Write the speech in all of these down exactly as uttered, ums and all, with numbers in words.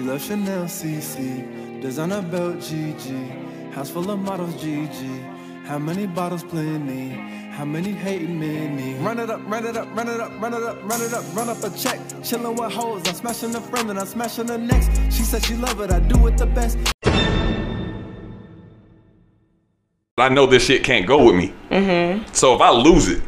She loves Chanel, C C, designer belt, G G, house full of models, G G. How many bottles? Plenty. How many hating many? Run it up, run it up, run it up, run it up, run it up, run up a check. Chillin' with hoes, I'm smashing a friend and I'm smashing the next. She said she love it, I do it the best. I know this shit can't go with me. Mm-hmm. So if I lose it,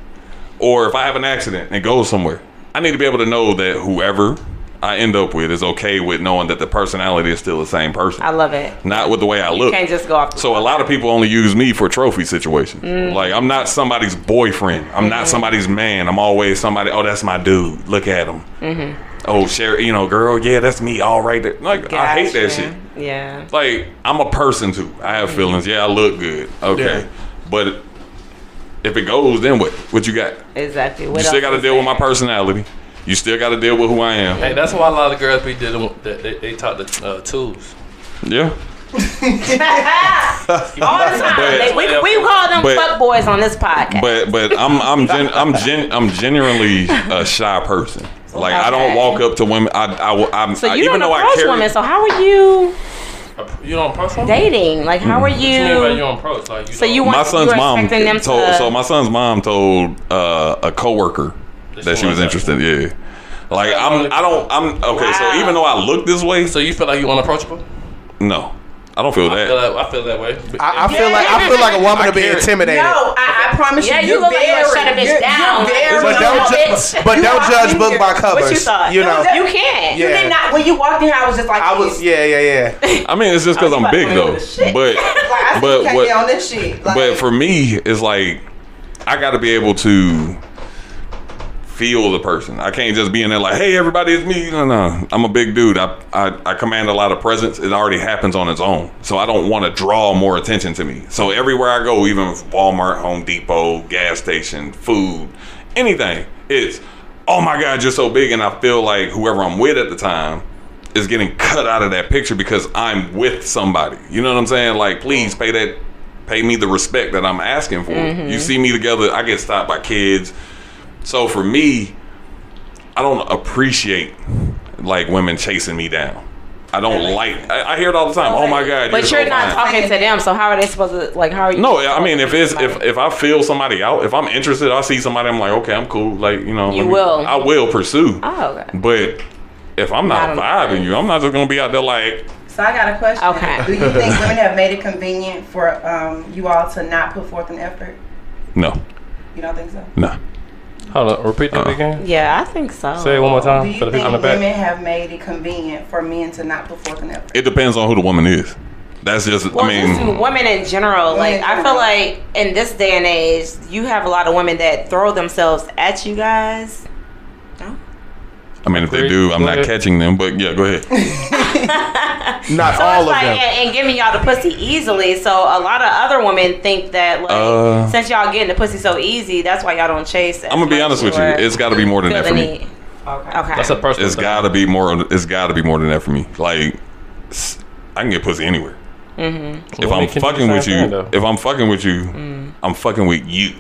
or if I have an accident and it goes somewhere, I need to be able to know that whoever I end up with is okay with knowing that the personality is still the same person. I love it. Not with the way I look. You can't just go off. So a lot of people only use me for trophy situations. Mm. Like, I'm not somebody's boyfriend. I'm mm-hmm. not somebody's man. I'm always somebody, oh, that's my dude. Look at him. Mm-hmm. Oh, Sherry, you know, girl, yeah, that's me all right there. Like, gotcha. I hate that shit. Yeah. Like, I'm a person too. I have feelings. Yeah, I look good. Okay. Yeah. But if it goes, then what? What you got? Exactly. What you still got to deal there? With my personality. You still got to deal with who I am. Hey, that's why a lot of girls be dealing with, they, they, they talk to uh, tools. Yeah. All the time. But, they, we, we call them but, fuck boys on this podcast. But but I'm I'm gen, I'm gen, I'm genuinely a shy person. Like, okay. I don't walk up to women. I I I'm, so you I, even don't though approach I carry, women. So how are you? You don't approach women? Dating. Like, how are you? you, mean, you, approach? Like, you so you want my son's you mom them told. To, so my son's mom told uh, a coworker that, that she was interested. Yeah. Like, I'm. I don't. I'm okay. Wow. So even though I look this way, so you feel like you unapproachable? No. I don't feel I that. Feel like, I feel that way. I, I feel yeah. like I feel like a woman to be intimidated. No, I, I promise yeah, you. Yeah, you look like you shut a bitch down. You're but don't, ju bitch. But don't judge book by covers. What you thought? You know, you can't. Yeah. You did not. When you walked in, I was just like, I was. Yeah, yeah, yeah. I mean, it's just because I'm big though. But like, but what? On this shit. Like, but for me, it's like I got to be able to feel the person. I can't just be in there like, hey, everybody, it's me. No, no. I'm a big dude. I, I I command a lot of presence. It already happens on its own. So I don't want to draw more attention to me. So everywhere I go, even Walmart, Home Depot, gas station, food, anything, it's, oh my God, you're so big. And I feel like whoever I'm with at the time is getting cut out of that picture because I'm with somebody. You know what I'm saying? Like, please pay that, pay me the respect that I'm asking for. Mm-hmm. You see me together, I get stopped by kids. So for me, I don't appreciate like women chasing me down. I don't like. I, I hear it all the time. Oh my God! But you're, you're so not fine. Talking to them. So how are they supposed to like? How are you? No, I mean, if it's if, if I feel somebody out, if I'm interested, I see somebody, I'm like, okay, I'm cool. Like, you know, you me, will. I will pursue. Oh, okay. But if I'm not, not vibing you, I'm not just gonna be out there like. So I got a question. Okay. Do you think women have made it convenient for um, you all to not put forth an effort? No. You don't think so? No. Hold on, repeat that uh, again? Yeah, I think so. Say it one more time. Do you for the think on the back. Women have made it convenient for men to not put forth an effort? It depends on who the woman is. That's just, well, I mean. Just women in general. Like, in general. I feel like in this day and age, you have a lot of women that throw themselves at you guys. No? I mean, if they do, I'm not catching them, but yeah, go ahead. Not so all it's of like, them. And, and giving y'all the pussy easily. So a lot of other women think that, like, uh, since y'all getting the pussy so easy, that's why y'all don't chase. I'm gonna be honest with you. It's got to be more than that for me. Okay. Okay. That's a personal. It's got to be more. It's got to be more than that for me. Like, I can get pussy anywhere. Mm-hmm. If well, I'm fucking with you, though. if I'm fucking with you, mm. I'm fucking with you.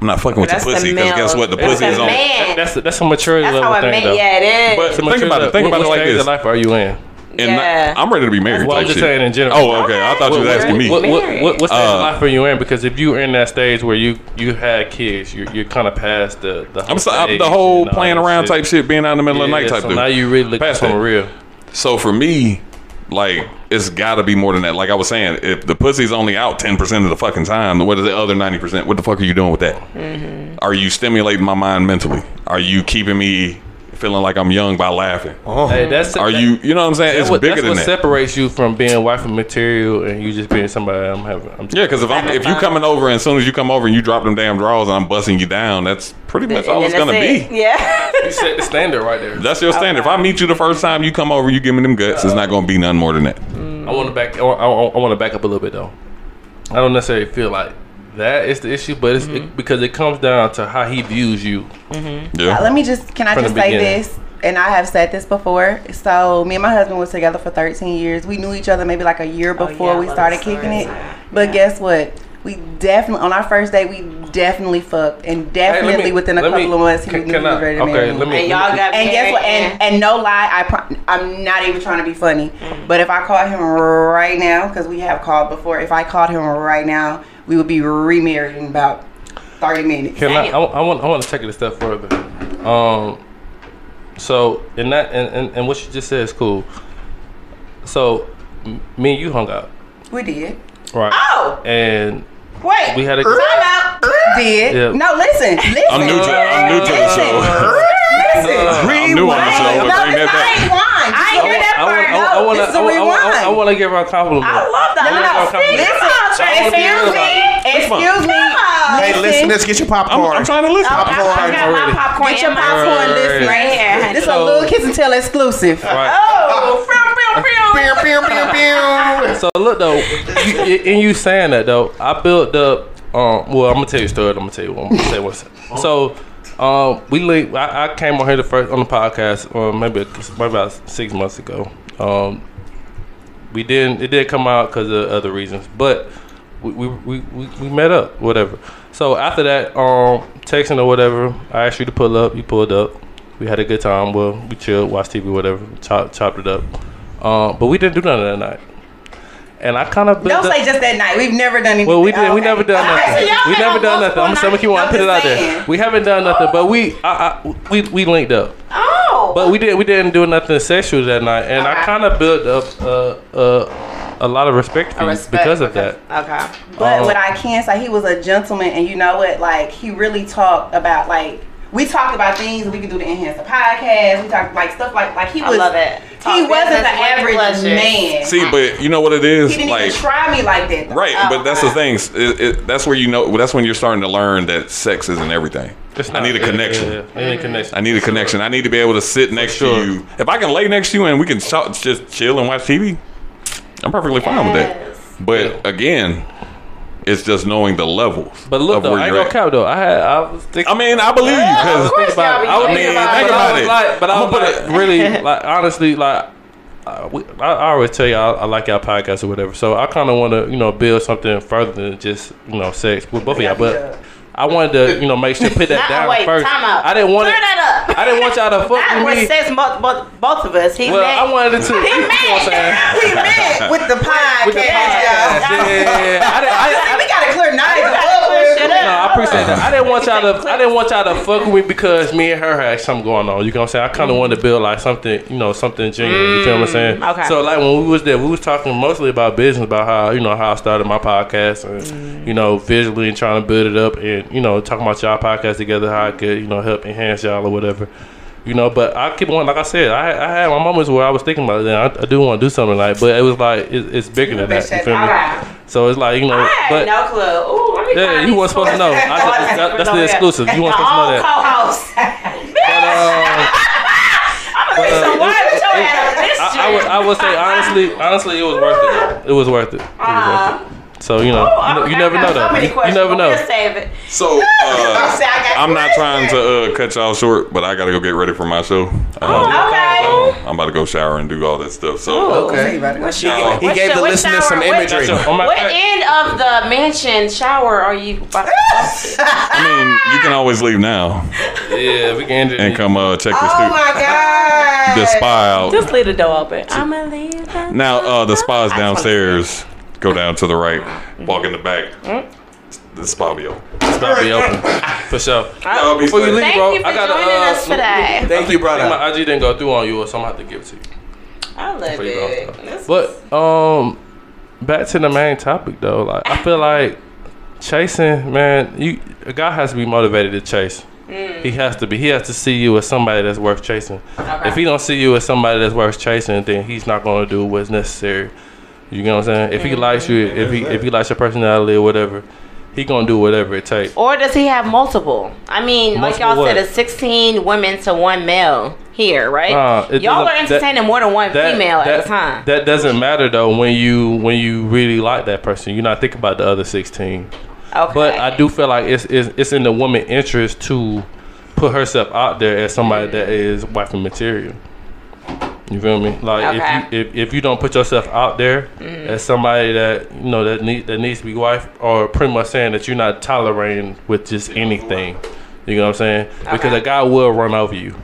I'm not fucking with your pussy because guess what? The pussy is on. That's that's a maturity level thing, though. Yeah, it is. But think about it. Think about it like this. What stage of life are you in? And yeah. not, I'm ready to be married. Well, I'm just saying in general. Oh, okay. I thought what, you were asking me. What, what, what, what stage uh, of life are you in? Because if you're in that stage where you, you had kids, you're, you're kind of past the the whole, I'm so, I, the whole playing around shit. type shit, being out in the middle yeah, of the night type so thing. Now you really looking for real. So for me, like, it's got to be more than that. Like I was saying, if the pussy's only out ten percent of the fucking time, what is the other ninety percent? What the fuck are you doing with that? Mm-hmm. Are you stimulating my mind mentally? Are you keeping me feeling like I'm young by laughing? Oh. Hey, that's Are that, you, you know what I'm saying? It's what, bigger than that. That's what separates you from being wife and material and you just being somebody I'm having. I'm yeah, because if I'm, if you coming over and as soon as you come over and you drop them damn drawers and I'm busting you down, that's pretty much all it's going to be. Yeah. You set the standard right there. That's your standard. Okay. If I meet you the first time you come over, you give me them guts, uh, it's not going to be nothing more than that. I want to back I, I want to back up a little bit, though. I don't necessarily feel like that is the issue, but it's mm-hmm. it, because it comes down to how he views you. Mm-hmm. Yeah. Let me just, can I From just say beginning. this? And I have said this before. So me and my husband was together for thirteen years. We knew each other maybe like a year before oh, yeah, we started kicking it. Yeah. But guess what? We definitely, on our first date, we definitely fucked, and definitely hey, me, within a couple me, of months he can, was I, ready to okay, marry me. Let me. And y'all got and guess what? And, and no lie, I pro- I'm not even trying to be funny, mm-hmm. but if I called him right now, because we have called before, if I called him right now, we would be remarried in about thirty minutes. Can I, I? I want I want to take it a step further. Um, so and that and, and, and what you just said is cool. So me and you hung out. We did. Right. Oh. And. Wait, we had a time out. Did yeah. no listen, listen. I'm new to I'm new to the show. Listen, rewind. No, I ain't lying. I ain't hear that part. No, this is a rewind. I want to give her a compliment. I love that. No, no, excuse me, excuse me. Hey, listen, let's get your popcorn. I'm trying to listen. I got my popcorn. Get your popcorn. Listen right here. This is a Little Kiss and Tell exclusive. Oh, so look though, in you saying that though, I built up. Um, well, I'm gonna tell you a story. I'm gonna tell you one. I'm gonna tell you one. So, um, we linked. I, I came on here the first on the podcast, um, maybe maybe about six months ago. Um, we didn't. It did come out because of other reasons, but we we, we we we met up, whatever. So after that, um, texting or whatever, I asked you to pull up. You pulled up. We had a good time. Well, we chilled, watched T V, whatever. Chop, chopped it up. Uh, but we didn't do none of that night. And I kind of don't say just that night. We've never done anything. Well, we did. Oh, we okay. never done nothing. So we never done nothing. I'm just gonna keep on put it out there. We haven't done nothing, oh. but we I, I, we we linked up. Oh. But we didn't we didn't do nothing sexual that night, and okay. I kind of built up uh, uh, a lot of respect for you respect because of because, that. Okay. But um, what I can say, he was a gentleman, and you know what? Like he really talked about like. We talked about things we could do to enhance the podcast. We talked like stuff like like he was. I love it. Talk he wasn't the average pleasure. Man. See, but you know what it is. He didn't like, even try me like that. Though. Right, oh, but that's the thing. It, it, that's where you know. That's when you're starting to learn that sex isn't everything. It's not, I need a connection. Yeah, yeah. I need a connection. I need a connection. I need to be able to sit next sure. to you. If I can lay next to you and we can talk, just chill and watch T V, I'm perfectly fine yes. with that. But yeah. again. It's just knowing the levels. But look, of though, where I ain't gonna count though. I had, I was thinking. I mean, I believe you because yeah, about it. I was thinking about it. Like, but I was like, it. really, like, honestly, like, I, we, I, I always tell you, I, I like y'all podcasts or whatever. So I kind of want to, you know, build something further than just, you know, sex with both of y'all. But I wanted to, you know, make sure put that down wait, first. Time out. I didn't want Clear it. That up. I didn't want y'all to fuck that with me. That was both, both of us. He well, mad. I wanted to. He you mad. He mad with the podcast. With the podcast. Yeah. I didn't. I, I, we gotta clear night. No, I appreciate that. I didn't want y'all to. I didn't want y'all to fuck with me because me and her had something going on. You know what I'm saying? I kind of wanted to build like something, you know, something genuine. Mm, you feel what I'm saying? Okay. So like when we was there, we was talking mostly about business, about how you know how I started my podcast, and mm. you know visually and trying to build it up, and you know talking about y'all podcast together, how I could you know help enhance y'all or whatever. You know, but I keep on, like I said, I I had my moments where I was thinking about it, and I, I do want to do something like, but it was like, it, it's bigger than that, you feel me? Right. So it's like, you know. I had but, no clue. Ooh, yeah, you weren't supposed to know. I, I, that, that's the exclusive. You weren't supposed to know that. Co-host. But, uh, I'm going to some wine with your ass. I, I, would, I would say, honestly, honestly, it was worth it. Though. It was worth it. It was uh-huh. worth it. So you know, oh, you, you never know that. You, you never know. Save it. So uh, I'm not trying to uh, cut y'all short, but I gotta go get ready for my show. Um, oh, okay. Um, I'm about to go shower and do all that stuff. So Ooh, okay. What's your, um, he gave the, the listeners some imagery. What, oh what end of the mansion shower are you? About to I mean, you can always leave now. Yeah, we can. And come uh, check oh the studio. Oh my god. The spa out. Just leave the door open. I'ma leave. Now uh, the spa's downstairs. Go down to the right, walk in the back. Mm-hmm. This spot will be open. This spot will be open for sure. I, Before you leave, thank bro, you for I got joining uh, us today. Thank think, you, brother. My I G didn't go through on you, so I'm gonna have to give it to you. I love it. But um, back to the main topic though. Like I feel like chasing, man. You a guy has to be motivated to chase. Mm. He has to be. He has to see you as somebody that's worth chasing. Okay. If he don't see you as somebody that's worth chasing, then he's not gonna do what's necessary. You know what I'm saying? If he likes you, if he if he likes your personality or whatever, he gonna do whatever it takes. Or does he have multiple? I mean, multiple like y'all what? said, it's sixteen women to one male here, right? Uh, it, y'all are entertaining that, more than one that, female that, at a time. That doesn't matter though. When you when you really like that person, you're not thinking about the other sixteen. Okay. But I do feel like it's it's, it's in the woman's interest to put herself out there as somebody that is wifey material. You feel me? Like okay. if, you, if if you don't put yourself out there mm. as somebody that you know that need that needs to be wife, or pretty much saying that you're not tolerating with just anything. You know what I'm saying? Okay. Because a guy will run over you.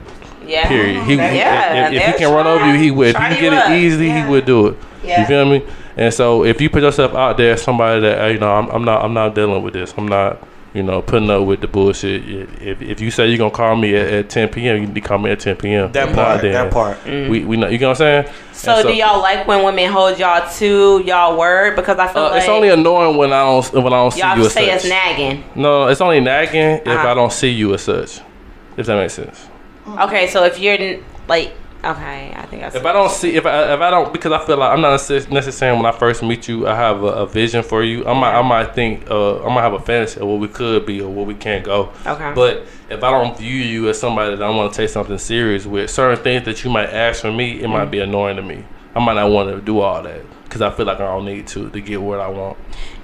Yeah. Period. He, yeah. If, if, if he can trying, run over you, he would. If you can get it easy, yeah. he would do it. Yeah. You feel me? And so if you put yourself out there, as somebody that you know, I'm, I'm not, I'm not dealing with this. I'm not. You know, putting up with the bullshit. If if you say you're gonna call me at, at ten p.m., you need to call me at ten p.m. That nah, part, then. that part. Mm. We we know. You know what I'm saying? So, so do y'all like when women hold y'all to y'all word? Because I feel uh, like it's only annoying when I don't when I don't see you as such. Y'all say it's nagging. No, it's only nagging uh-huh. if I don't see you as such. If that makes sense. Okay, so if you're like. Okay, I think I see. If I don't see, if I if I don't, because I feel like I'm not necessarily when I first meet you, I have a, a vision for you. I might I might think, uh, I might have a fantasy of what we could be or where we can't go. Okay. But if I don't view you as somebody that I want to take something serious with, certain things that you might ask from me, it mm-hmm. might be annoying to me. I might not want to do all that because I feel like I don't need to to get what I want.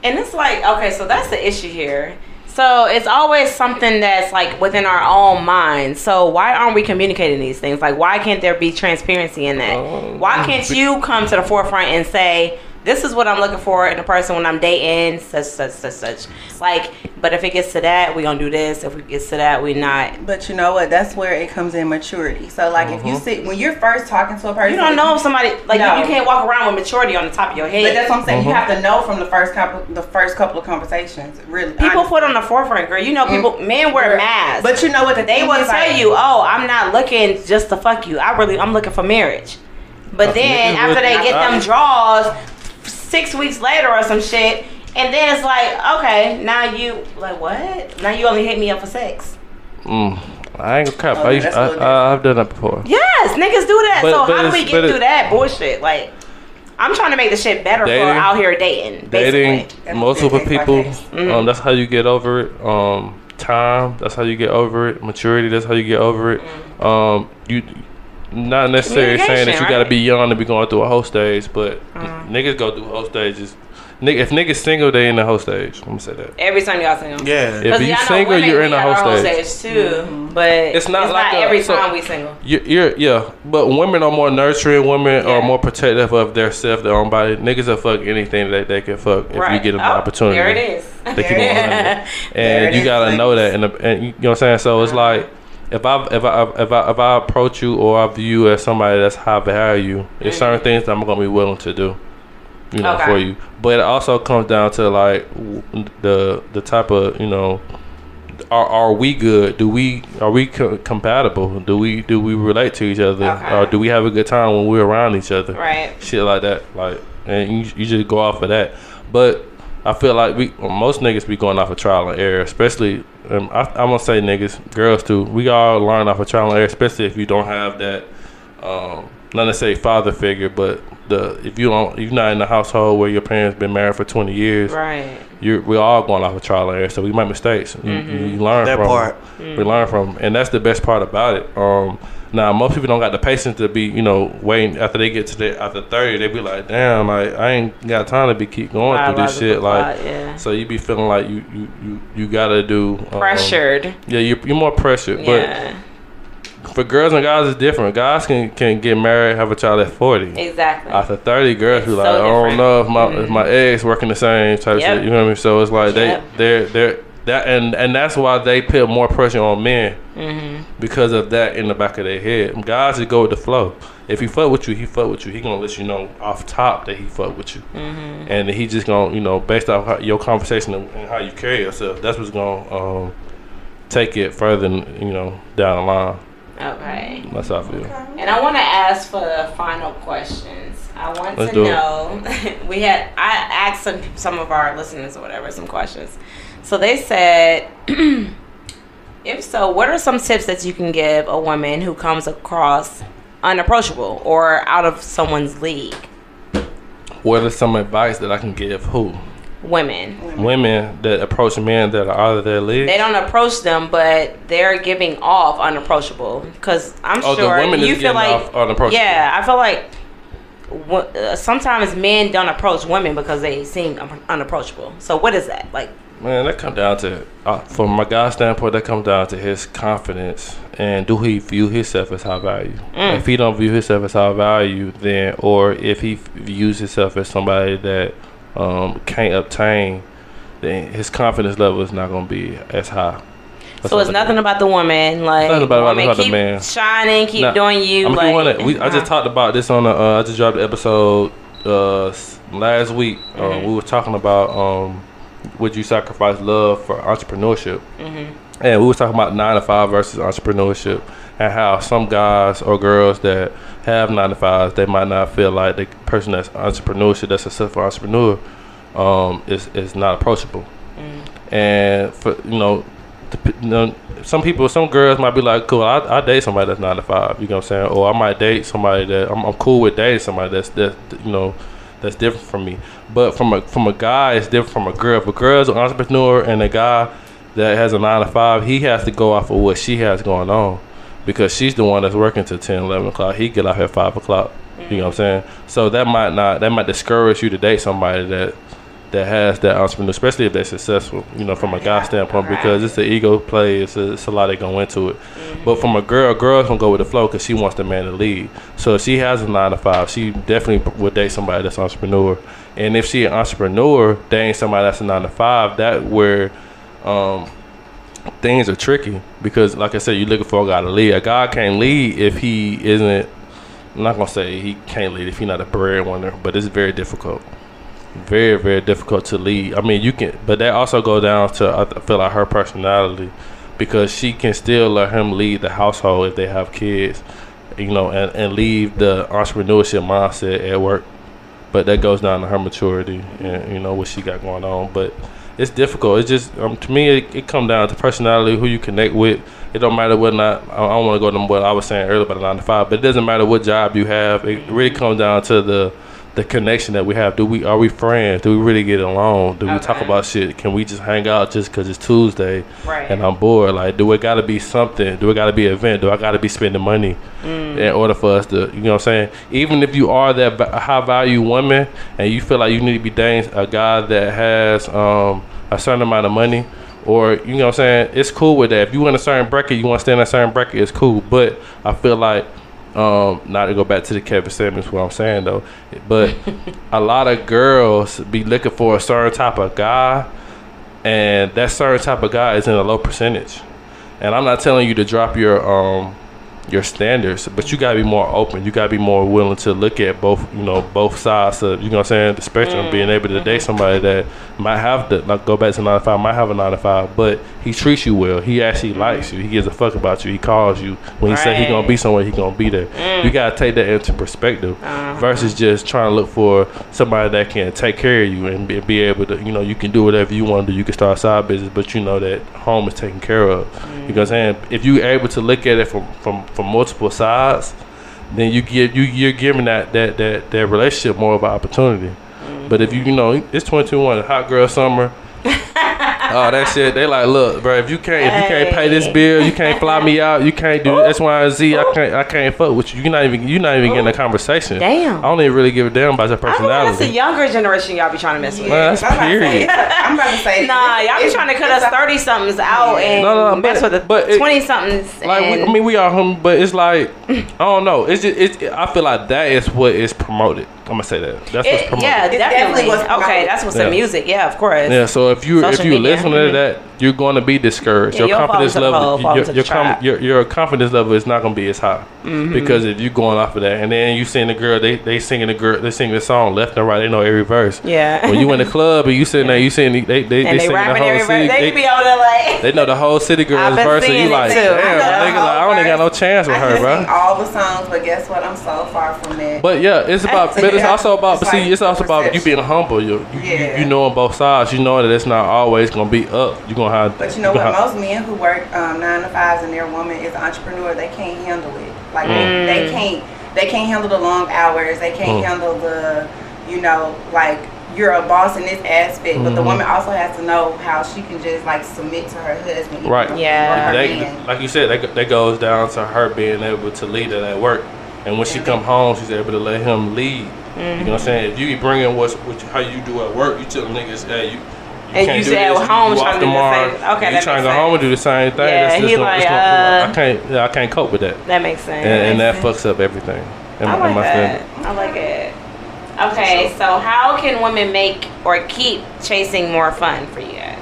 And it's like, okay, so that's the issue here. So it's always something that's like within our own mind. So why aren't we communicating these things? Like, why can't there be transparency in that? Um, why can't you come to the forefront and say, this is what I'm looking for in a person when I'm dating, such, such, such, such. Like, but if it gets to that, we're going to do this. If it gets to that, we're not. But you know what? That's where it comes in maturity. So like mm-hmm. if you sit, when you're first talking to a person. You don't know if somebody, like no. you, you can't walk around with maturity on the top of your head. But that's what I'm saying. Mm-hmm. You have to know from the first couple, the first couple of conversations. Really. People honestly. Put on the forefront, girl. You know, people, mm-hmm. men wear masks. But you know what? The they will tell you, oh, I'm not looking just to fuck you. I really, I'm looking for marriage. But then after they get them draws, six weeks later or some shit, and then it's like, okay, now you like what? Now you only hit me up for sex. Mm. I ain't gonna cap. Oh, yeah, I, I, I've done that before. Yes, niggas do that. But, so but how do we get through that bullshit? Like, I'm trying to make the shit better dating, for out here dating. Dating basically. Multiple people. Mm-hmm. Um, that's how you get over it. Um, time. That's how you get over it. Maturity. That's how you get over it. Mm-hmm. Um, you. Not necessarily saying that you right? gotta be young to be going through a whole stage, but uh-huh. niggas go through whole stages. If niggas single, they in the whole stage. Let me say that. Every time y'all single. Yeah. If you single, women, you're in the whole stage. stage too, mm-hmm. But it's not it's like not a, every so time we single. You're, you're, yeah, but women are more nurturing. Women yeah. are more protective of their self, their own body. Niggas will fuck anything that they can fuck if right. you get them oh, the opportunity. There it is. They keep on and you gotta is. know that, and, and you know what I'm saying. So uh-huh. it's like. If I if I if I if I approach you or I view you as somebody that's high value, there's mm-hmm. certain things that I'm gonna be willing to do, you know, okay. for you. But it also comes down to like the the type of you know, are are we good? Do we are we co- compatible? Do we do we relate to each other? Okay. Or do we have a good time when we're around each other? Right. Shit like that. Like, and you you just go off of that. But I feel like we most niggas be going off of trial and error, especially. Um, I, I'm gonna say niggas, girls too. We all learn off of trial and error, especially if you don't have that, um, not necessarily father figure, but the if you don't, you're not in a household where your parents been married for twenty years. Right. You're we all going off of trial and error, so we make mistakes. Mm-hmm. You, you learn that from part. Mm-hmm. We learn from, and that's the best part about it. Um, now most people don't got the patience to be, you know, waiting after they get to the after thirty, they be like, damn, like I ain't got time to be keep going I through this shit. Like, lot, yeah. so you be feeling like you you you, you gotta do um, pressured. Yeah, you're you're more pressured, yeah. but. For girls and guys, it's different. Guys can, can get married, have a child at forty. Exactly. After thirty, girls who like, so I don't know if my mm-hmm. if my ex working the same type yep. shit. You know what I mean? So it's like yep. they they they that and, and that's why they put more pressure on men mm-hmm. because of that in the back of their head. Guys just go with the flow. If he fuck with you, he fuck with you. He gonna let you know off top that he fuck with you, mm-hmm. and he just gonna you know based off how, your conversation and how you carry yourself. That's what's gonna um, take it further, you know, down the line. Okay. That's how I feel. And I want to ask for the final questions. I want Let's to know. we had I asked some some of our listeners or whatever some questions. So they said, if so, what are some tips that you can give a woman who comes across unapproachable or out of someone's league? What is some advice that I can give who? Women. women women that approach men that are out of their league. They don't approach them, but they're giving off unapproachable because I'm oh, sure the women you is feel like off yeah I feel like w- uh, sometimes men don't approach women because they seem un- unapproachable. So what is that like? Man, that comes down to, uh, from my guy's standpoint, that comes down to his confidence and do he view himself as high value. Mm. If he don't view himself as high value, then, or if he views himself as somebody that um, can't obtain, then his confidence level is not going to be as high. That's so it's nothing like about the woman, like nothing about, woman, about keep man. shining, keep now, doing you. I mean, like, you wanna, we, I just talked about this on. A, uh, I just dropped the episode uh, last week. Mm-hmm. uh, we were talking about um, would you sacrifice love for entrepreneurship? Mm-hmm. And we were talking about nine to five versus entrepreneurship, and how some guys or girls that have nine to fives, they might not feel like the person that's entrepreneurship, that's a successful entrepreneur, um, is is not approachable. Mm-hmm. And for you know. The, you know, some people, some girls might be like, cool, I, I date somebody that's nine to five, you know what I'm saying? Or I might date somebody that I'm, I'm cool with dating somebody that's that you know that's different from me. But from a from a guy, it's different from a girl. If a girl's an entrepreneur and a guy that has a nine to five, he has to go off of what she has going on because she's the one that's working till ten, eleven o'clock. He get off at five o'clock. Mm-hmm. You know what I'm saying? So that might not that might discourage you to date somebody that. that has that entrepreneur, especially if they're successful, you know, from a guy standpoint, because it's an ego play. It's a, it's a lot that go into it. Mm-hmm. But from a girl, girls gonna go with the flow because she wants the man to lead. So if she has a nine to five, she definitely would date somebody that's an entrepreneur. And if she an entrepreneur, dating somebody that's a nine to five, that where um, things are tricky because, like I said, you're looking for a guy to lead. A guy can't lead if he isn't. I'm not gonna say he can't lead if he's not a breadwinner, but it's very difficult. Very, very difficult to lead. I mean, you can, but that also go down to I feel like her personality, because she can still let him lead the household if they have kids, you know, and, and leave the entrepreneurship mindset at work. But that goes down to her maturity and you know what she got going on. But it's difficult. It's just um, to me, it, it come down to personality, who you connect with. It don't matter what not. I, I don't want to go to what I was saying earlier about the nine to five, but it doesn't matter what job you have. It really comes down to the. The connection that we have. Do we are we friends? Do we really get along? Do we okay. talk about shit? Can we just hang out just because it's Tuesday right. and I'm bored? Like, do it gotta be something? Do it gotta be an event? Do I gotta be spending money mm. in order for us to? You know what I'm saying? Even if you are that high value woman and you feel like you need to be dating a guy that has um, a certain amount of money, or you know what I'm saying, it's cool with that. If you in a certain bracket, you want to stay in a certain bracket, it's cool. But I feel like. Um, not to go back to the Kevin Samuels, what I'm saying though, but a lot of girls be looking for a certain type of guy, and that certain type of guy is in a low percentage. And I'm not telling you to drop your um your standards, but you gotta be more open. You gotta be more willing to look at both, you know, both sides of you know what I'm saying the spectrum. Mm. Being able to date somebody that might have to like go back to nine to five, might have a nine to five, but he treats you well. He actually likes you. He gives a fuck about you. He calls you when he right. said he gonna be somewhere. He gonna be there. Mm. You gotta take that into perspective uh-huh. versus just trying to look for somebody that can take care of you and be, be able to you know you can do whatever you want to do. You can start a side business, but you know that home is taken care of. Mm. You know what I'm saying? If you're able to look at it from from from multiple sides, then you give you you're giving that that that, that relationship more of an opportunity. Mm-hmm. But if you you know it's twenty twenty-one, hot girl summer, oh that shit. They like, look, bro, if you can't if you can't pay this bill, you can't fly me out, you can't do X, Y, and Z. Ooh. I can't I can't fuck with you. You're not even you're not even Ooh. Getting a conversation. Damn, I don't even really give a damn about your personality. I mean, that's the younger generation y'all be trying to mess with. Yeah, that's I'm period. About say, I'm about to say, nah, y'all be trying to cut us thirty somethings out and no, no, mess but, with the twenty somethings. Like and we, I mean, we are home, but it's like I don't know. It's just it's. I feel like that is what is promoted. I'm gonna say that. That's it, what's promoted. Yeah, definitely. What's okay, that's what's yeah. the music. Yeah, of course. Yeah. So if you if you listen to that, you're going to be discouraged. Yeah, your confidence level, pole, your your, com- your your confidence level is not gonna be as high mm-hmm. because if you're going off of that, and then you seeing the girl, they they singing the girl, they singing the song left and right. They know every verse. Yeah. When you in the club and you sitting there, you singing they they and they, they singing the whole city. They, they be able to like. They know the whole city girl's verse. And you like, damn, I don't even got no chance with her, bro. All the songs, but guess what? I'm so far from it. But yeah, it's about. It's also about, but see, it's also about you being humble. You, you, yeah. you, you know on both sides. You know that it's not always gonna be up. You gonna have. But you know what? Have, most men who work um, nine to fives and their woman is an entrepreneur, they can't handle it. Like mm. they, they can't, they can't handle the long hours. They can't mm. handle the, you know, like you're a boss in this aspect. Mm-hmm. But the woman also has to know how she can just like submit to her husband. Right. Yeah. They, like you said, that that goes down to her being able to lead it at work. And when she come home, she's able to let him lead. Mm-hmm. You know what I'm saying? If you bring in what's, what, how you do at work, you tell niggas, hey, you, And you said at home trying to do the same. Okay, you trying to home and do the same thing. Yeah, he like, I can't, I can't cope with that. That makes sense. And that fucks up everything. I like that. I like it. Okay, so how can women make or keep chasing more fun for you guys?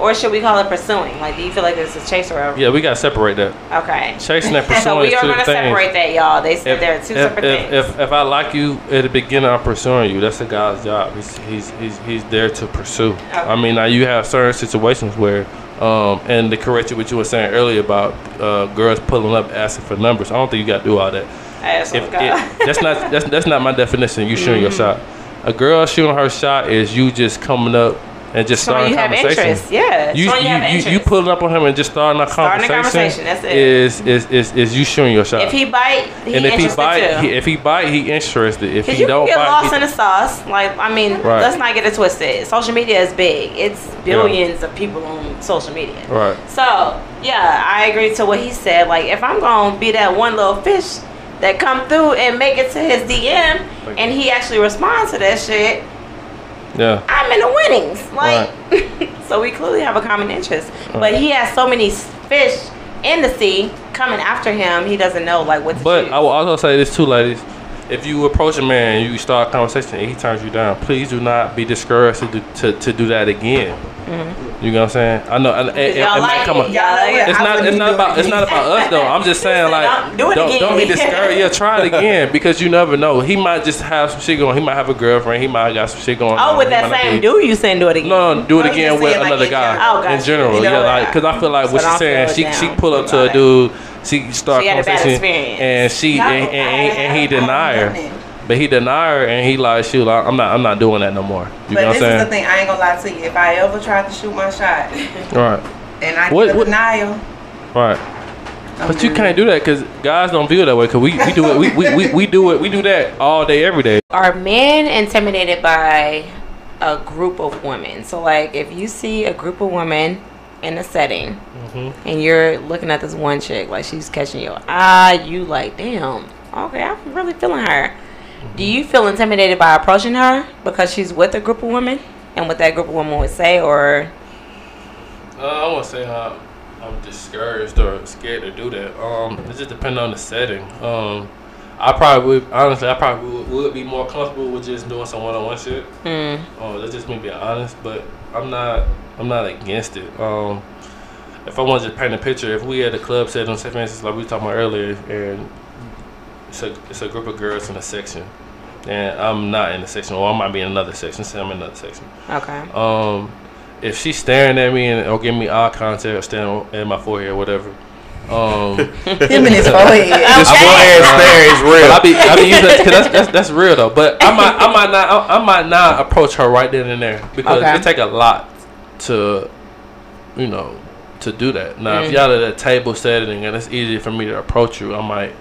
Or should we call it pursuing? Like, do you feel like this is chase or a... Yeah, we got to separate that. Okay. Chasing and pursuing. So we are going to separate that, y'all. They said they're two separate things. If, if, if I like you at the beginning, I'm pursuing you. That's a guy's job. He's he's he's, he's there to pursue. Okay. I mean, now you have certain situations where, um, and to correct you what you were saying earlier about uh, girls pulling up asking for numbers. I don't think you got to do all that. If it, that's not that's that's not my definition. You shooting mm-hmm. your shot. A girl shooting her shot is you just coming up and just so starting a conversation. Yeah, you so you, you, you, you pulling up on him and just starting a starting conversation. A conversation. That's it. Is, is is is you shooting your shot? If he bite, he and if interested he bite, too. He, if he bite, he interested. If he you don't, get bite, lost he, in the sauce. Like I mean, right. Let's not get it twisted. Social media is big. It's billions yeah. of people on social media. Right. So yeah, I agree to what he said. Like if I'm gonna be that one little fish that come through and make it to his D M and he actually responds to that shit, yeah, I'm in the winnings. Like right. So we clearly have a common interest. Right. But he has so many fish in the sea coming after him, he doesn't know like what to But choose. I will also say this too, ladies. If you approach a man and you start a conversation and he turns you down, please do not be discouraged to do, to, to do that again. Mm-hmm. You know what I'm saying? I know. And, and, y'all like come it. Y'all like it. It's not. It's not about. It's not about us though. I'm just saying like don't, do don't, don't be discouraged. Yeah, try it again because you never know. He might just have some shit going. He might have a girlfriend. He might have got some shit going. Oh, on. With he that same dude, you saying do it again? No, no do it oh, again with like another guy. Oh, gotcha. In general, you know, yeah, like because I feel like what she's saying, she she pull up to a dude. She start she conversation and she no, and, and, and he denied her, but he denied her and he like shoot, like, I'm not, I'm not doing that no more. You but know this what I'm is the thing. I ain't gonna lie to you. If I ever tried to shoot my shot, right, and I what, get a denial, right. I'm but you can't do that because guys don't feel that way. Because we, we do it, we, we, we, we do it, we do that all day, every day. Are men intimidated by a group of women? So like, if you see a group of women in a setting mm-hmm. and you're looking at this one chick like she's catching your eye, you like damn, okay, I'm really feeling her. Mm-hmm. Do you feel intimidated by approaching her because she's with a group of women and what that group of women would say? Or uh, I won't say how I'm discouraged or scared to do that. Um it just depends on the setting. um I probably would, honestly, I probably would, would be more comfortable with just doing some one-on-one shit. Mm. Oh, that's just me being honest, but I'm not, I'm not against it. Um, if I want to just paint a picture, if we at a club setting, for instance, like we were talking about earlier, and it's a, it's a group of girls in a section, and I'm not in a section, or I might be in another section, say I'm in another section. Okay. Um, if she's staring at me and or giving me eye contact or staring at my forehead or whatever, Um, him and his forehead. His forehead stare is real. I be, I be using that, cause that's, that's that's real though. But I might, I might not, I, I might not approach her right then and there because okay. it take a lot to, you know, to do that. Now, mm-hmm. if y'all at a table setting and it's easier for me to approach you, I might,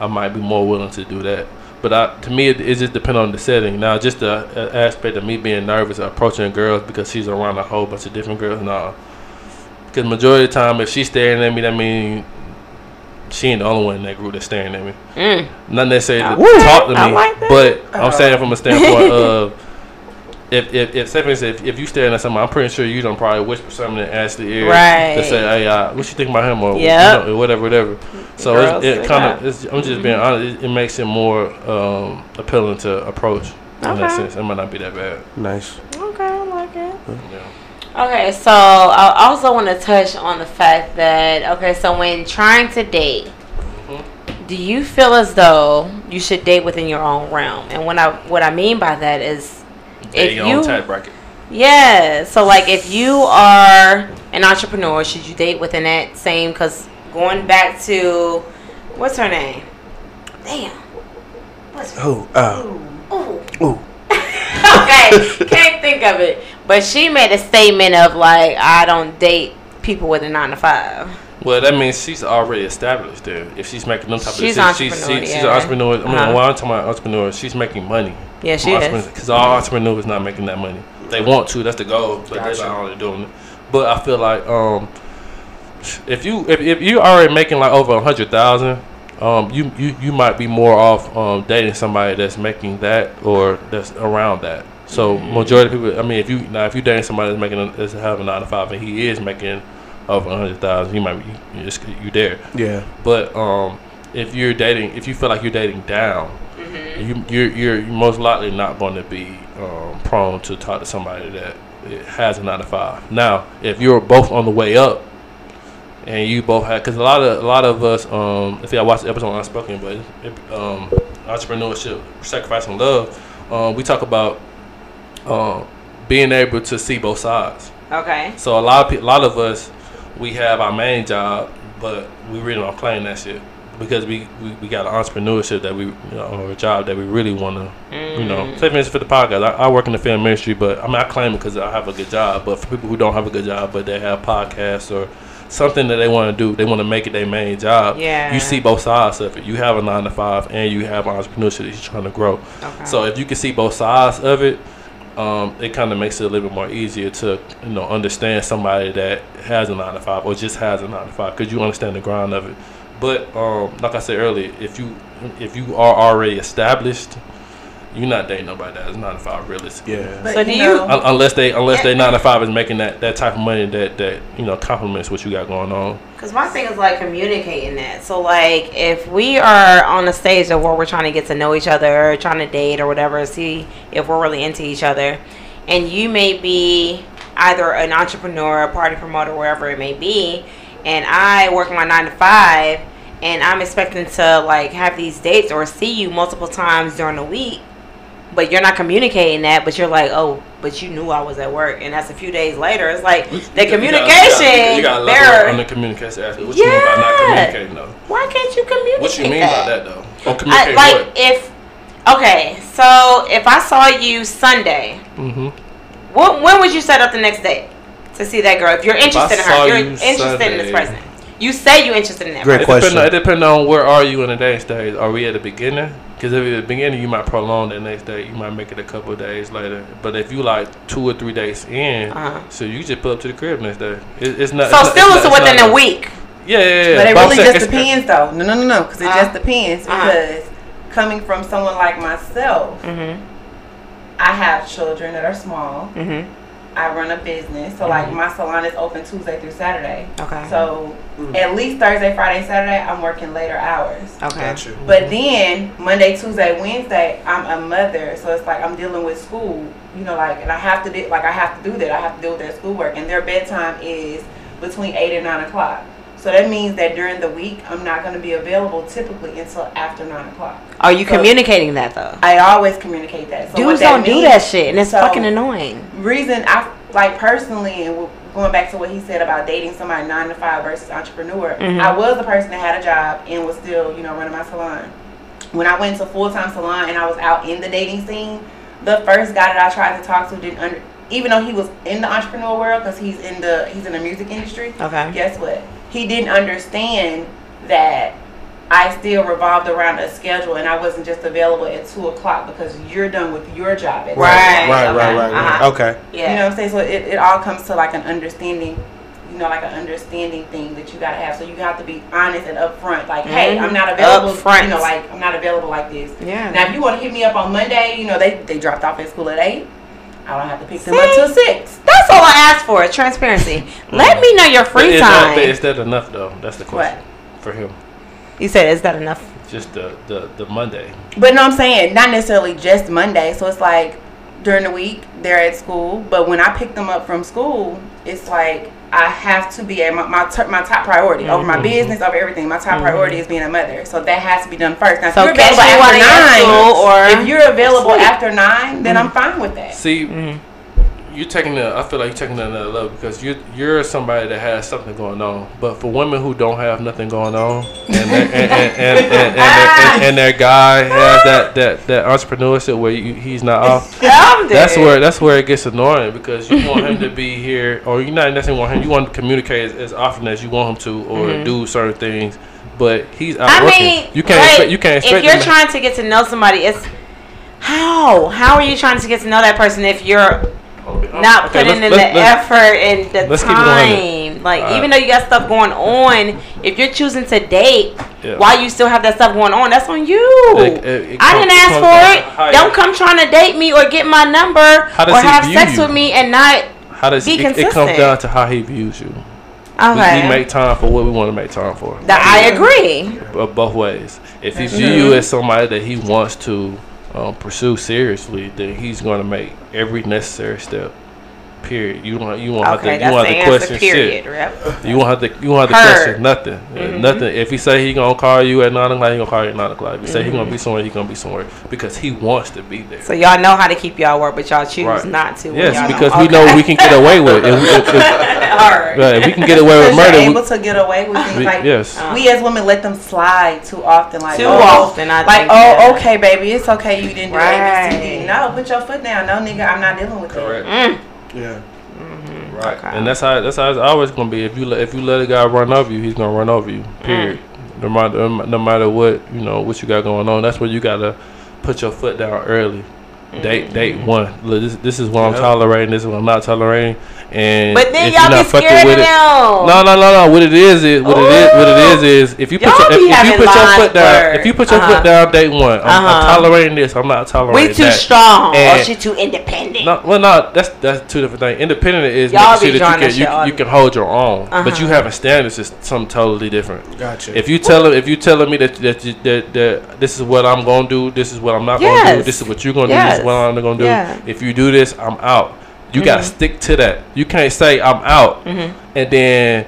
I might be more willing to do that. But I, to me, it, it just depends on the setting. Now, just the uh, aspect of me being nervous approaching girls because she's around a whole bunch of different girls. Nah. Because majority of the time, if she's staring at me, that means she ain't the only one in that group that's staring at me. Mm. Not necessarily to talk to me, like but uh-huh. I'm saying from a standpoint of if if if, if if you staring at someone, I'm pretty sure you don't probably whisper something in Ashley's ear right. to say, "Hey, uh, what you think about him?" or yep. you know, whatever, whatever. So girls, it, it kind of, it's, I'm just mm-hmm. being honest. It, it makes it more um, appealing to approach. In okay. that sense, it might not be that bad. Nice. Okay, I like it. Yeah. Okay, so I also want to touch on the fact that, okay, so when trying to date, mm-hmm. do you feel as though you should date within your own realm? And what I what I mean by that is date your own type bracket. Yeah, so like if you are an entrepreneur, should you date within that same, because going back to, what's her name? Damn. What's Who? Oh. Ooh. Ooh. Okay, can't think of it. But she made a statement of like, I don't date people with a nine to five. Well, that means she's already established there. If she's making them type she's of decisions, she's, she's, she's an entrepreneur. I mean, uh-huh. while I'm talking about entrepreneurs, she's making money. Yeah, she is. Because all mm-hmm. entrepreneurs not making that money. They want to. That's the goal, but gotcha. They're not only doing it. But I feel like um, if you if, if you already making like over a hundred thousand. um, you, you you might be more off um, dating somebody that's making that or that's around that. So mm-hmm. majority of people, I mean, if you now if you dating somebody that's making a, that's having a nine to five and he is making over a hundred thousand, you might be you, just, you there. Yeah. But um, if you're dating, if you feel like you're dating down, mm-hmm. you you're, you're you're most likely not going to be um, prone to talk to somebody that it has a nine to five. Now, if you're both on the way up, and you both have, because a lot of a lot of us, um, I think I watched the episode on Unspoken, but it, um, entrepreneurship, sacrifice, and love, um, we talk about um, being able to see both sides. Okay. So a lot of pe- a lot of us, we have our main job, but we really don't claim that shit because we, we, we got an entrepreneurship that we, you know, or a job that we really want to, mm. you know. Say for instance for the podcast, I, I work in the film industry, but I mean I claim it because I have a good job. But for people who don't have a good job, but they have podcasts or something that they want to do, they want to make it their main job. Yeah. You see both sides of it. You have a nine to five, and you have entrepreneurship that you're trying to grow. Okay. So if you can see both sides of it, um, it kind of makes it a little bit more easier to, you know, understand somebody that has a nine to five or just has a nine to five because you understand the grind of it. But um, like I said earlier, if you if you are already established, you're not dating nobody that's nine to five realistically. Yeah. But so do you? Un- unless they unless they nine to five is making that, that type of money that, that you know complements what you got going on. Because my thing is like communicating that. So like if we are on a stage of where we're trying to get to know each other, or trying to date or whatever, see if we're really into each other, and you may be either an entrepreneur, a party promoter, wherever it may be, and I work my nine to five, and I'm expecting to like have these dates or see you multiple times during the week. But you're not communicating that, but you're like, oh, but you knew I was at work. And that's a few days later. It's like, the you communication. You got to level on the communication aspect. What yeah. you mean by not communicating, though? Why can't you communicate What you mean that? by that, though? Or communicate I, like, what? if, okay, so if I saw you Sunday, mm-hmm. what, when would you set up the next day to see that girl? If you're interested if in her, if you're you interested Sunday. in this person. You say you're interested in that Great person. Question. It depends depend on where are you in the next days. Are we at the beginning? Because if you're at the beginning, you might prolong the next day. You might make it a couple of days later. But if you like two or three days in, uh-huh. so you just pull up to the crib next day. It, it's not. So it's still, not, it's, it's within not, a week. Yeah, yeah, yeah. But it but really saying, just depends, though. No, no, no, no. Because it uh, just depends. Because uh-huh. coming from someone like myself, mm-hmm. I have children that are small. Mm-hmm. I run a business, so mm-hmm. like my salon is open Tuesday through Saturday. Okay. So mm-hmm. at least Thursday, Friday, Saturday, I'm working later hours. Okay. Got you. But then Monday, Tuesday, Wednesday, I'm a mother, so it's like I'm dealing with school, you know, like, and I have to do, like I have to do that. I have to deal with their schoolwork, and their bedtime is between eight and nine o'clock. So that means that during the week, I'm not going to be available typically until after nine o'clock. Are you so communicating that, though? I always communicate that. So Dudes that don't means, do that shit, and it's so fucking annoying. Reason I, like, personally, and going back to what he said about dating somebody nine to five versus entrepreneur, mm-hmm. I was the person that had a job and was still, you know, running my salon. When I went into full-time salon and I was out in the dating scene, the first guy that I tried to talk to didn't under, even though he was in the entrepreneur world, because he's in the he's in the music industry. Okay. Guess what? He didn't understand that I still revolved around a schedule and I wasn't just available at two o'clock because you're done with your job. At right. Right, okay. right, right, right. Uh-huh. Okay. Yeah. You know what I'm saying? So it, it all comes to like an understanding, you know, like an understanding thing that you got to have. So you have to be honest and upfront. Like, mm-hmm. hey, I'm not available. Upfront. You know, like, I'm not available like this. Yeah. Now, if you want to hit me up on Monday, you know, they, they dropped off at school at eight. I don't have to pick See? them up till six. That's all I asked for, transparency. Let me know your free is time. That, is that enough, though? That's the question. What? For him. You said, is that enough? Just the, the, the Monday. But no, I'm saying, not necessarily just Monday. So it's like, during the week, they're at school. But when I pick them up from school, it's like, I have to be at my my, ter- my top priority. Mm-hmm. Over my business, over everything. My top mm-hmm. priority is being a mother. So that has to be done first. Now, if so you're available after nine, or if you're available after nine, then mm-hmm. I'm fine with that. See, mm-hmm. you're taking the, I feel like you're taking it another level because you're, you're somebody that has something going on. But for women who don't have nothing going on and their, and, and, and, and, and, their, and their guy has that, that, that entrepreneurship where you, he's not off, that's where that's where it gets annoying because you want him to be here, or you not necessarily want him. You want him to communicate as, as often as you want him to, or mm-hmm. do certain things. But he's out I working. Mean, you can't. Like, expect, you can't. Expect if you're trying to get to know somebody, it's how how are you trying to get to know that person if you're not okay, putting let's, in let's, the let's, effort and the let's time? person. Like, uh, even though you got stuff going on, if you're choosing to date yeah. while you still have that stuff going on, that's on you. It, it, it I didn't ask for it. Higher. Don't come trying to date me or get my number or have sex you? with me and not how does, be it, consistent. It comes down to how he views you. Okay. We, we make time for what we want to make time for. That, I agree. But both ways. If he mm-hmm. views you as somebody that he wants to um, pursue seriously, then he's going to make every necessary step. Period. You don't. You won't okay, have to. You won't have to question period, shit. Right? You won't have to. You won't have to Heard. question nothing. Mm-hmm. Nothing. If he say he gonna call you at nine o'clock, he gonna call you at nine o'clock. If he mm-hmm. say he gonna be somewhere, he gonna be somewhere because he wants to be there. So y'all know how to keep y'all word, but y'all choose right. not to. Yes, because know. we okay. know we can get away with it. If we, if, if, right. Right, if we can get away with murder. We're able to get away with things. Like, yes. um, we as women let them slide too often. Like too oh, often. I like think, oh, yeah. okay, baby, it's okay. You didn't right. do A B C D. No, put your foot down. No, nigga, I'm not dealing with it. Yeah, mm-hmm. right, okay. And that's how that's how it's always gonna be. If you let, if you let a guy run over you, he's gonna run over you. Period. Mm. No matter no matter what you know what you got going on, that's where you gotta put your foot down early. Mm. Date date one. Look, this this is what I'm yeah. tolerating. This is what I'm not tolerating. And but then y'all be scared with it. No, no, no, no. What it is is what Ooh. it is what it is is if you put your, if, if you put your foot down, if you put your uh-huh. foot down, date one. I'm, uh-huh. I'm tolerating this. I'm not tolerating we that. We too strong. And or she too independent. No, well, no, that's that's two different things. Independent is y'all making sure that you can you, you, you can hold your own, uh-huh. but you having standards is something totally different. Gotcha. If you tell if you telling me that that, that that that this is what I'm gonna do, this is what I'm not yes. gonna do, this is what you're gonna yes. do, this is what I'm not gonna do. Yeah. If you do this, I'm out. You mm-hmm. gotta stick to that. You can't say I'm out, mm-hmm. and then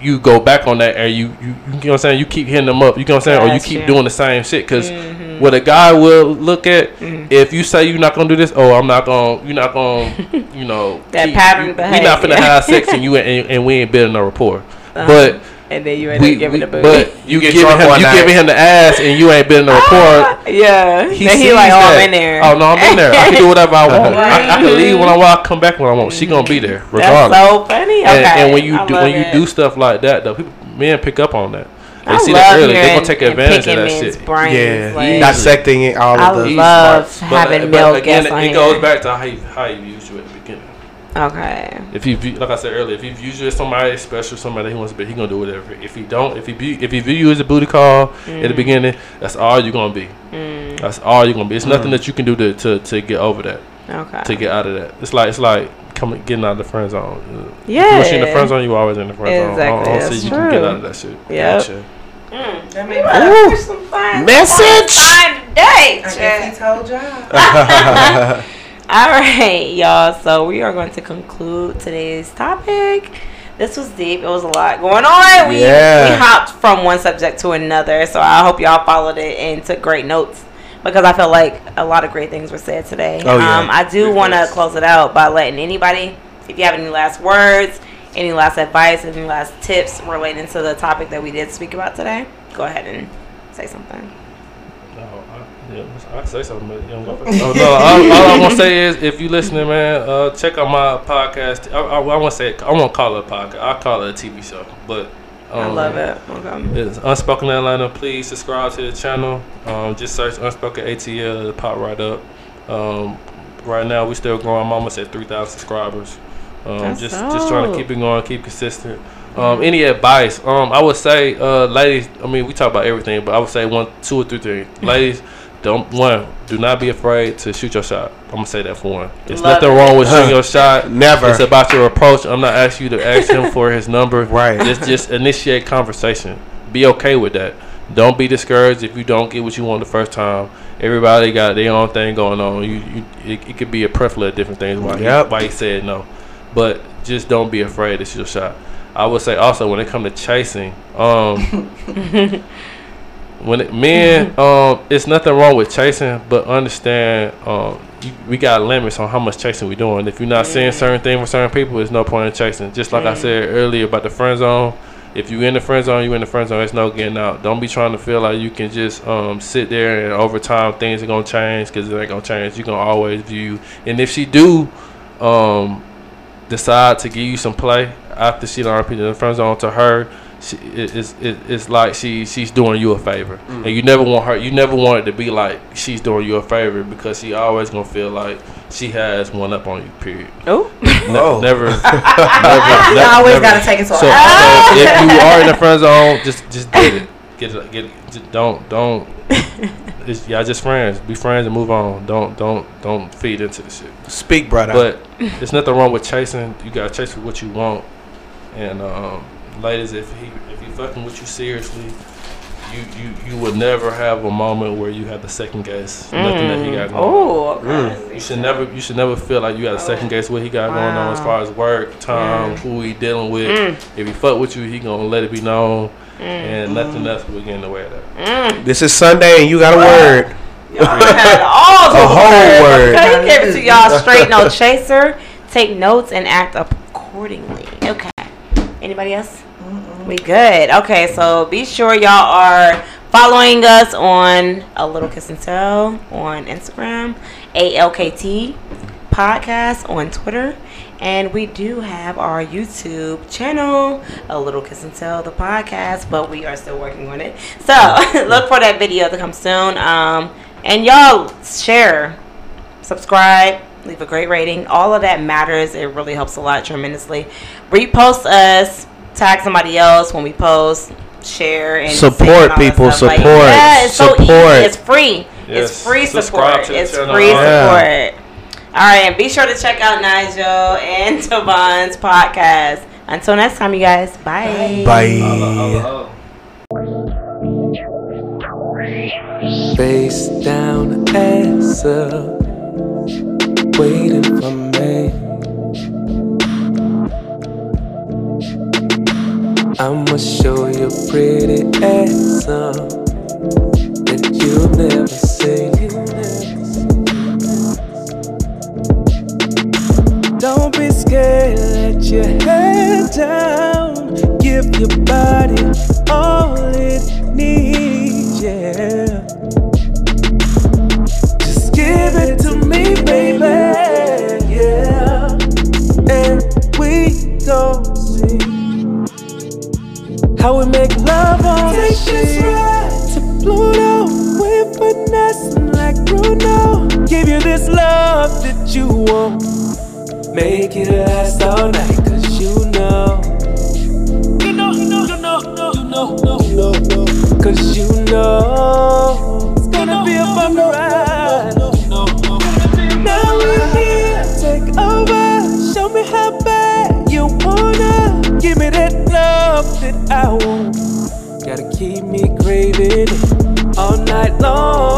you go back on that, and you, you, you know what I'm saying. You keep hitting them up. You know what I'm saying, yeah, or you keep true. doing the same shit. Because mm-hmm. what a guy will look at, mm-hmm. if you say you're not gonna do this, oh, I'm not gonna, you're not gonna, you know, that keep, pattern you, behavior. We're not finna have sex, and you and, and we ain't building no rapport, uh-huh. but. And then you ain't giving the booty. But you, you giving him, you giving him the ass, and you ain't been in the report. Yeah, he, then he like, oh, that. I'm in there. Oh no, I'm in there. I can do whatever I want. Right. I, I can leave when I want. I come back when I want. She gonna be there regardless. That's so funny. Okay, and, and when you I do when it. you do stuff like that, though, people, men pick up on that. They I see that early. They gonna take advantage of that shit. Brains, yeah, like, dissecting it all of the. I love having male guests on here. It goes back to how you how you use you at the beginning. Okay. If he view, like I said earlier, if he views you as somebody special, somebody he wants to be, he gonna do whatever. If he don't, if he be, if he view you as a booty call mm. at the beginning, that's all you're gonna be. Mm. That's all you're gonna be. It's mm. nothing that you can do to, to to get over that. Okay. To get out of that, it's like it's like coming getting out of the friend zone. Yeah. Once you're in the friend zone, you always in the friend exactly. zone. Exactly. That's you true. You can get out of that shit. Yeah. Gotcha. Mm, that made me some fun. Message. Fun today. I guess he told y'all. All right, y'all. So we are going to conclude today's topic. This was deep. It was a lot going on. We, yeah. we hopped from one subject to another. So I hope y'all followed it and took great notes because I feel like a lot of great things were said today. Oh, yeah. um, I do want to close it out by letting anybody, if you have any last words, any last advice, any last tips relating to the topic that we did speak about today, go ahead and say something. Yeah, I say something, but you don't go first. Oh, no, all, all I want to say is, if you listening, man, uh, check out my podcast. I, I, I want to say, I won't call it a podcast. I'll call it a T V show. But um, I love it. Okay. It's Unspoken Atlanta. Please subscribe to the channel. Um, just search Unspoken A T L. It'll pop right up. Um, right now, we still growing. I'm almost at three thousand subscribers. Um, just, so. just trying to keep it going, keep consistent. Um, any advice? Um, I would say, uh, ladies. I mean, we talk about everything, but I would say one, two, or three things, ladies. Don't one. Do not be afraid to shoot your shot. I'm gonna say that for one. There's Love nothing it. wrong with shooting your shot. Never. It's about your approach. I'm not asking you to ask him for his number. Right. Just just initiate conversation. Be okay with that. Don't be discouraged if you don't get what you want the first time. Everybody got their own thing going on. You, you it, it could be a plethora of different things why yep. he, why he said no. But just don't be afraid to shoot your shot. I would say also when it comes to chasing, um. When it, men, um, it's nothing wrong with chasing, but understand um, you, we got limits on how much chasing we doing. If you're not mm. seeing certain things with certain people, there's no point in chasing. Just like mm. I said earlier about the friend zone, if you in the friend zone, you in the friend zone. There's no getting out. Don't be trying to feel like you can just um, sit there and over time things are gonna change because it ain't gonna change. You're gonna always view. And if she do um, decide to give you some play after she learned people in the friend zone, to her, she, it, it's it, it's like she she's doing you a favor, mm. and you never want her. You never want it to be like she's doing you a favor, because she always gonna feel like she has one up on you. Period. Ooh. No, oh, never. never, never you always never. Gotta take it to. So, so if you are in the friend zone, just just get it. Get it. Get it. Just don't don't. It's, y'all just friends. Be friends and move on. Don't don't don't feed into the shit. Speak, brother. But there's nothing wrong with chasing. You gotta chase for what you want. And um, ladies, if he if he fucking with you seriously, you you you would never have a moment where you have to second guess mm. nothing that he got going. Oh, okay. mm. You should never you should never feel like you got to second guess what he got wow. going on as far as work, time, mm. who he dealing with. Mm. If he fuck with you, he gonna let it be known, mm. and nothing else will get in the way of that. Mm. This is Sunday, and you got a wow. word. Y'all had all the whole word. I gave it to y'all straight. No chaser. Take notes and act accordingly. Okay. Anybody else? Mm-mm. We good. Okay, so be sure y'all are following us on A Little Kiss and Tell on Instagram, A L K T Podcast on Twitter, and we do have our YouTube channel, A Little Kiss and Tell the Podcast, but we are still working on it. So look for that video to come soon. Um, and y'all share, subscribe. Leave a great rating. All of that matters. It really helps a lot tremendously. Repost us. Tag somebody else when we post. Share and support people. Support. Like, yeah, it's support. So easy. It's free. Yes. It's free support. It's channel. free yeah. support. All right, and be sure to check out Nigel and Tavon's podcast. Until next time, you guys. Bye. Bye. Hello, hello. Face down, ass up. Waiting for me, I'ma show you pretty ass up that you'll never see. Don't be scared, let your head down, give your body all it needs, yeah. Just give it to me, baby. Go see how we make love on the ship to Pluto. We're finessing like Bruno. Give you this love that you want. Make it last all night, cause you know. You know, you know, you know, you know, you know, you know. Cause you know it's gonna be a fun ride. Now we're here, take over. Show me how bad. Give me that love that I want. Gotta keep me craving all night long.